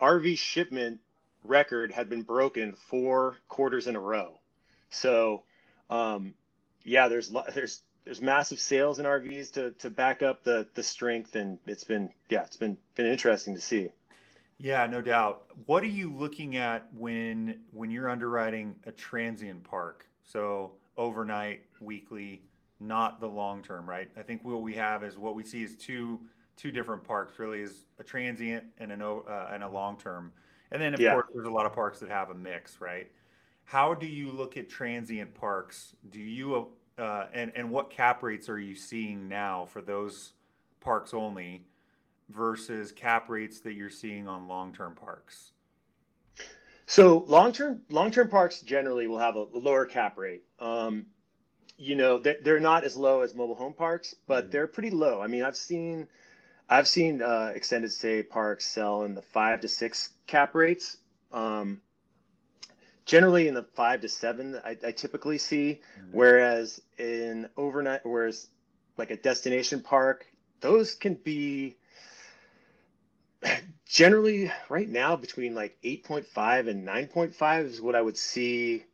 R V shipment record had been broken four quarters in a row. So, um, yeah, there's there's there's massive sales in R Vs to to back up the the strength, and it's been yeah, it's been been interesting to see. Yeah, no doubt. What are you looking at when when you're underwriting a transient park? So overnight, weekly, not the long term, right? I think what we have is what we see is two two different parks really, is a transient and an uh, and a long term. And then of yeah. course there's a lot of parks that have a mix, right? How do you look at transient parks? Do you uh, and and what cap rates are you seeing now for those parks only versus cap rates that you're seeing on long-term parks? So long-term long-term parks generally will have a lower cap rate. Um, you know, they're, they're not as low as mobile home parks, but mm-hmm. they're pretty low. I mean, I've seen I've seen uh, extended stay parks sell in the five to six cap rates. Um, generally in the five to seven, I, I typically see, mm-hmm. whereas in overnight, whereas like a destination park, those can be generally right now between like eight point five and nine point five is what I would see,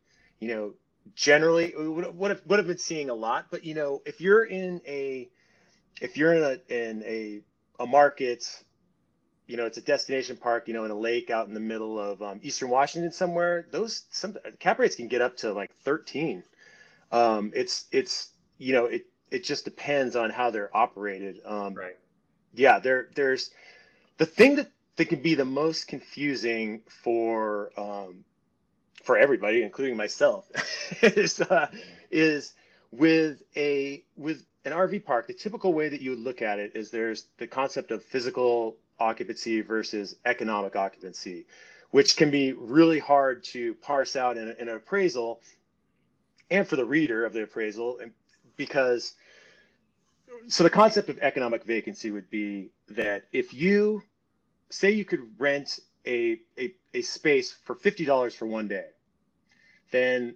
you know, generally would, would have, would have been seeing a lot, but you know, if you're in a, if you're in a, in a, a market, you know, it's a destination park, you know, in a lake out in the middle of um, Eastern Washington somewhere, those some cap rates can get up to like thirteen. Um, it's, it's, you know, it, it just depends on how they're operated. Um, right. Yeah. There, there's the thing that, that can be the most confusing for, um, for everybody, including myself, is, uh, is with a, with an R V park, the typical way that you would look at it is there's the concept of physical occupancy versus economic occupancy, which can be really hard to parse out in, in an appraisal and for the reader of the appraisal. And because, so the concept of economic vacancy would be that if you say you could rent a, a, a space for fifty dollars for one day, then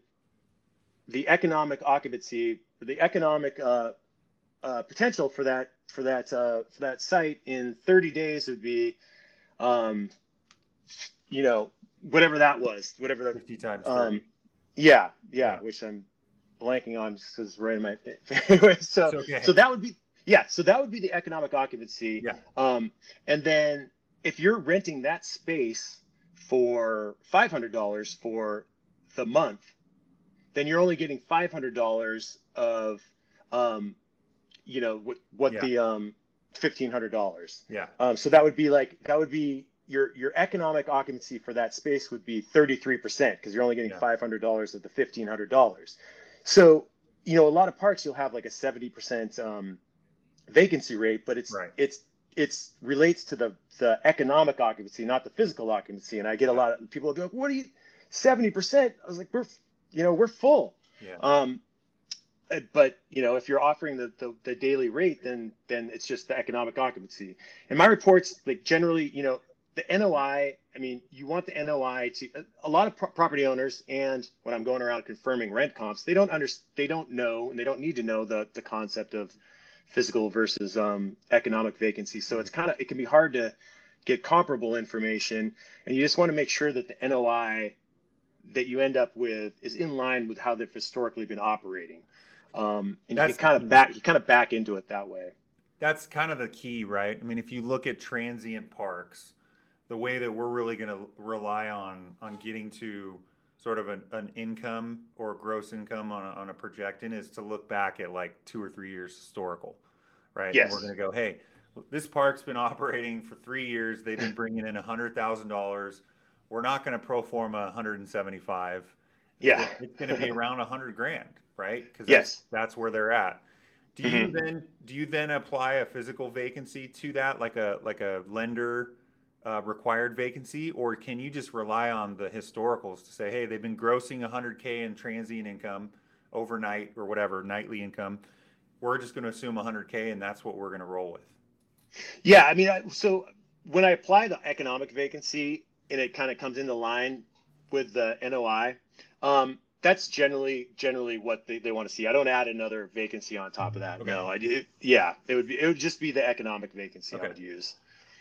the economic occupancy, the economic uh, uh, potential for that for that uh for that site in thirty days would be um you know whatever that was whatever the fifty times um yeah, yeah yeah which I'm blanking on just because right in my anyway so okay. so that would be yeah so that would be the economic occupancy yeah um and then if you're renting that space for five hundred dollars for the month, then you're only getting five hundred dollars of um you know, what, what yeah. the um, fifteen hundred dollars. Yeah. Um, so that would be like, that would be your, your economic occupancy for that space would be thirty-three percent because you're only getting yeah. five hundred dollars of the fifteen hundred dollars. So, you know, a lot of parks you'll have like a seventy percent um, vacancy rate, but it's, right. it's, it's relates to the, the economic occupancy, not the physical occupancy. And I get a lot of people will be like, what are you, seventy percent? I was like, we're, you know, we're full. Yeah. Um, But, you know, if you're offering the, the, the daily rate, then then it's just the economic occupancy. And my reports, like generally, you know, the N O I, I mean, you want the N O I to a lot of pro- property owners. And when I'm going around confirming rent comps, they don't under, they don't know and they don't need to know the, the concept of physical versus um, economic vacancy. So it's kind of it can be hard to get comparable information. And you just want to make sure that the N O I that you end up with is in line with how they've historically been operating. Um, and that's, you kind of back, you kind of back into it that way. That's kind of the key, right? I mean, if you look at transient parks, the way that we're really going to rely on, on getting to sort of an, an income or gross income on a, on a projection is to look back at like two or three years historical, right? Yes. And we're going to go, hey, this park's been operating for three years. They've been bringing in a hundred thousand dollars. We're not going to pro forma one hundred seventy-five. Yeah. It's going to be around a hundred grand. Right? Because yes. that's, that's where they're at. Do you mm-hmm. then do you then apply a physical vacancy to that, like a like a lender uh, required vacancy, or can you just rely on the historicals to say, hey, they've been grossing one hundred K in transient income overnight or whatever nightly income? We're just going to assume one hundred K, and that's what we're going to roll with. Yeah, I mean, I, so when I apply the economic vacancy, and it kind of comes into line with the N O I. Um, That's generally generally what they, they want to see. I don't add another vacancy on top of that. Okay. No, I it, yeah, it would be it would just be the economic vacancy okay. I would use.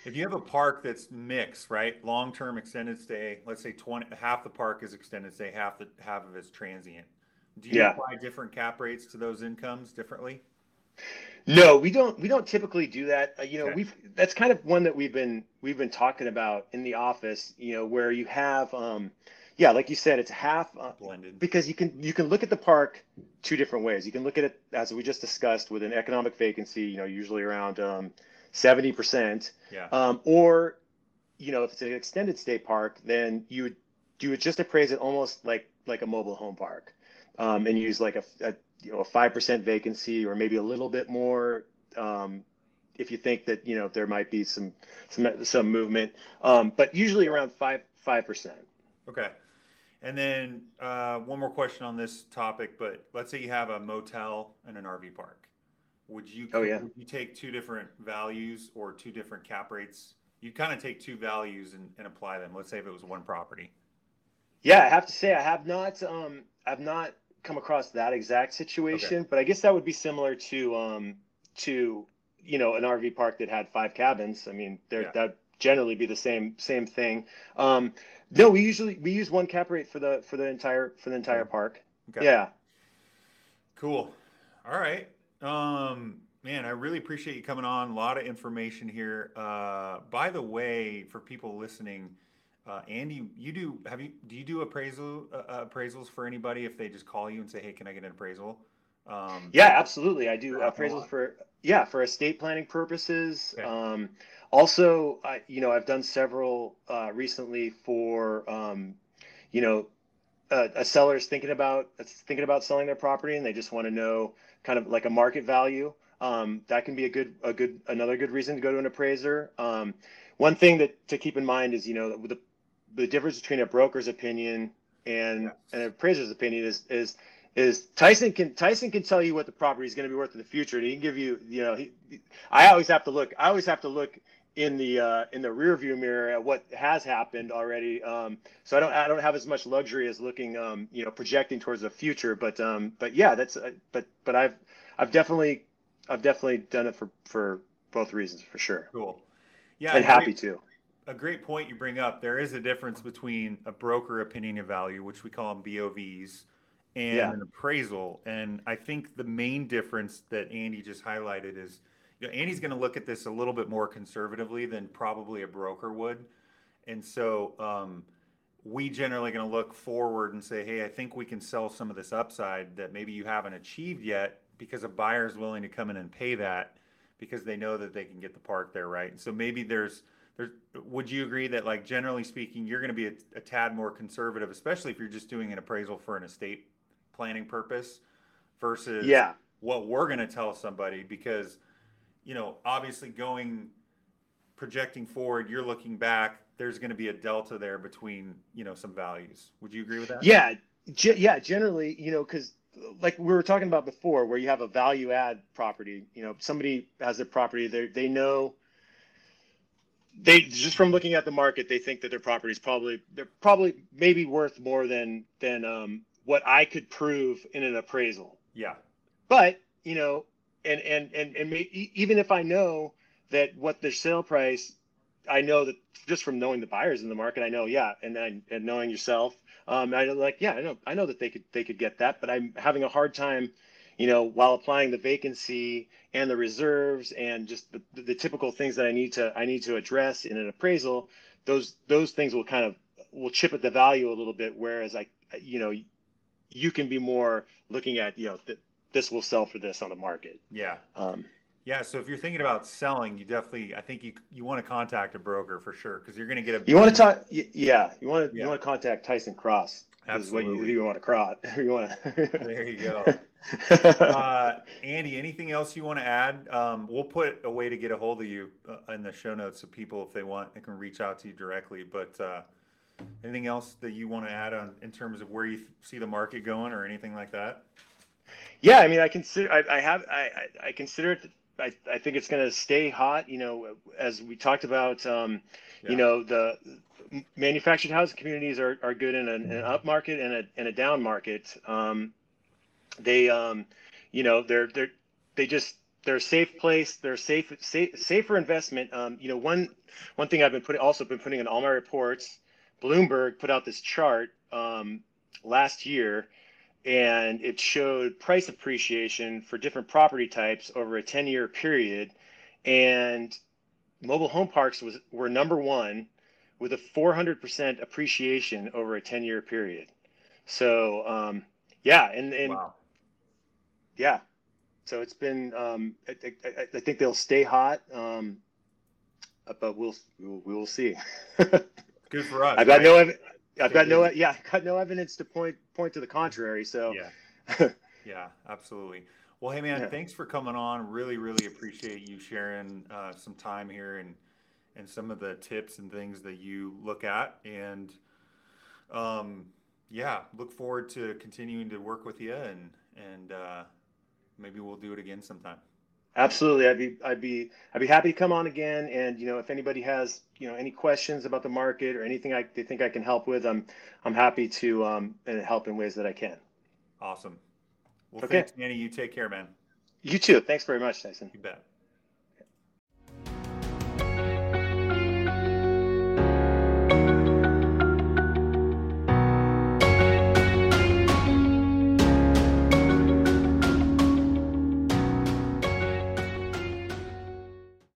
If you have a park that's mixed, right, long term extended stay, let's say twenty half the park is extended stay, half the half of it's transient. Do you yeah. apply different cap rates to those incomes differently? No, we don't. We don't typically do that. Uh, you know, okay. we've that's kind of one that we've been we've been talking about in the office. You know, where you have, um, yeah, like you said, it's half uh, blended, because you can you can look at the park two different ways. You can look at it, as we just discussed, with an economic vacancy. You know, usually around um, seventy percent. Yeah. Um, or, you know, if it's an extended stay park, then you would you would just appraise it almost like like a mobile home park, um, and use like a, a you know, a five percent vacancy, or maybe a little bit more, um, if you think that, you know, there might be some, some, some movement, um, but usually around five, five percent. Okay. And then, uh, one more question on this topic, but let's say you have a motel and an R V park. Would you, oh, yeah. would you take two different values or two different cap rates? You kind of take two values and, and apply them. Let's say if it was one property. Yeah. I have to say, I have not, um, I've not, come across that exact situation, okay. but I guess that would be similar to um to you know an R V park that had five cabins. I mean, there yeah. that generally be the same same thing. Um, no, we usually we use one cap rate for the for the entire for the entire okay. park. Okay. Yeah. Cool. All right, um, man. I really appreciate you coming on. A lot of information here. Uh, by the way, for people listening. Uh, Andy, you do have you do you do appraisal uh, appraisals for anybody if they just call you and say, hey, can I get an appraisal? Um, yeah, absolutely. I do appraisals for yeah for estate planning purposes. Okay. Um, also, I, you know, I've done several uh, recently for um, you know a, a seller's thinking about thinking about selling their property and they just want to know kind of like a market value. Um, that can be a good a good another good reason to go to an appraiser. Um, one thing that to keep in mind is you know the the difference between a broker's opinion and yes. an appraiser's opinion is is is Tyson can Tyson can tell you what the property is going to be worth in the future, and he can give you you know he, I always have to look I always have to look in the uh, in the rearview mirror at what has happened already. Um, so I don't I don't have as much luxury as looking um, you know projecting towards the future. But um, but yeah, that's uh, but but I've I've definitely I've definitely done it for for both reasons for sure. Cool. Yeah, and happy to. A great point you bring up. There is a difference between a broker opinion of value, which we call them B O Vs, and yeah. an appraisal. And I think the main difference that Andy just highlighted is, you know, Andy's going to look at this a little bit more conservatively than probably a broker would. And so um, we generally going to look forward and say, hey, I think we can sell some of this upside that maybe you haven't achieved yet because a buyer is willing to come in and pay that, because they know that they can get the park there, right? And so maybe there's, there's, would you agree that, like, generally speaking, you're going to be a, a tad more conservative, especially if you're just doing an appraisal for an estate planning purpose versus yeah. what we're going to tell somebody? Because, you know, obviously going, projecting forward, you're looking back, there's going to be a delta there between, you know, some values. Would you agree with that? Yeah. G- yeah. Generally, you know, because like we were talking about before, where you have a value add property, you know, somebody has a property they they know they just from looking at the market, they think that their property is probably, they're probably maybe worth more than, than um, what I could prove in an appraisal. Yeah. But, you know, and, and, and, and maybe, even if I know that what their sale price, I know that just from knowing the buyers in the market, I know, yeah. And then, and knowing yourself, Um, I like, yeah, I know, I know that they could, they could get that, but I'm having a hard time, you know, while applying the vacancy and the reserves and just the, the typical things that I need to, I need to address in an appraisal. Those, those things will kind of, will chip at the value a little bit. Whereas I, you know, you can be more looking at, you know, th- this will sell for this on the market. Yeah. Um, yeah. So if you're thinking about selling, you definitely, I think you, you want to contact a broker for sure. Cause you're going to get a, you want to talk. Yeah. You want to, yeah. you want to contact Tyson Cross. Absolutely. Is what you, you want to cross. You want to, there you go. uh, Andy, anything else you want to add? Um, we'll put a way to get a hold of you uh, in the show notes. So people, if they want, they can reach out to you directly, but, uh, anything else that you want to add on in terms of where you th- see the market going or anything like that? Yeah. I mean, I consider, I, I have, I, I, I consider it th- I, I think it's going to stay hot, you know, as we talked about, um, yeah. you know, the manufactured housing communities are, are good in an, an up market and a, and a down market. Um, they, um, you know, they're, they're, they just, they're a safe place. They're safe, safe, safer investment. Um, you know, one, one thing I've been putting, also been putting in all my reports, Bloomberg put out this chart um, last year. and it showed price appreciation for different property types over a ten-year period. And mobile home parks was were number one with a four hundred percent appreciation over a ten-year period. So, um, yeah, and, and wow. yeah, so it's been. Um, I, I, I think they'll stay hot, um, but we'll we'll, we'll see. Good for us. I've got right? no. Ev- I've got no. Yeah, I've got no evidence to point point to the contrary. So. Yeah. yeah. Absolutely. Well, hey man, yeah. thanks for coming on. Really, really appreciate you sharing uh, some time here and and some of the tips and things that you look at. And um, yeah, look forward to continuing to work with you and and uh, maybe we'll do it again sometime. Absolutely, I'd be I'd be I'd be happy to come on again. And you know, if anybody has you know any questions about the market or anything I they think I can help with, I'm I'm happy to um, help in ways that I can. Awesome. Well, okay. Thanks, Manny. You take care, man. You too. Thanks very much, Tyson. You bet.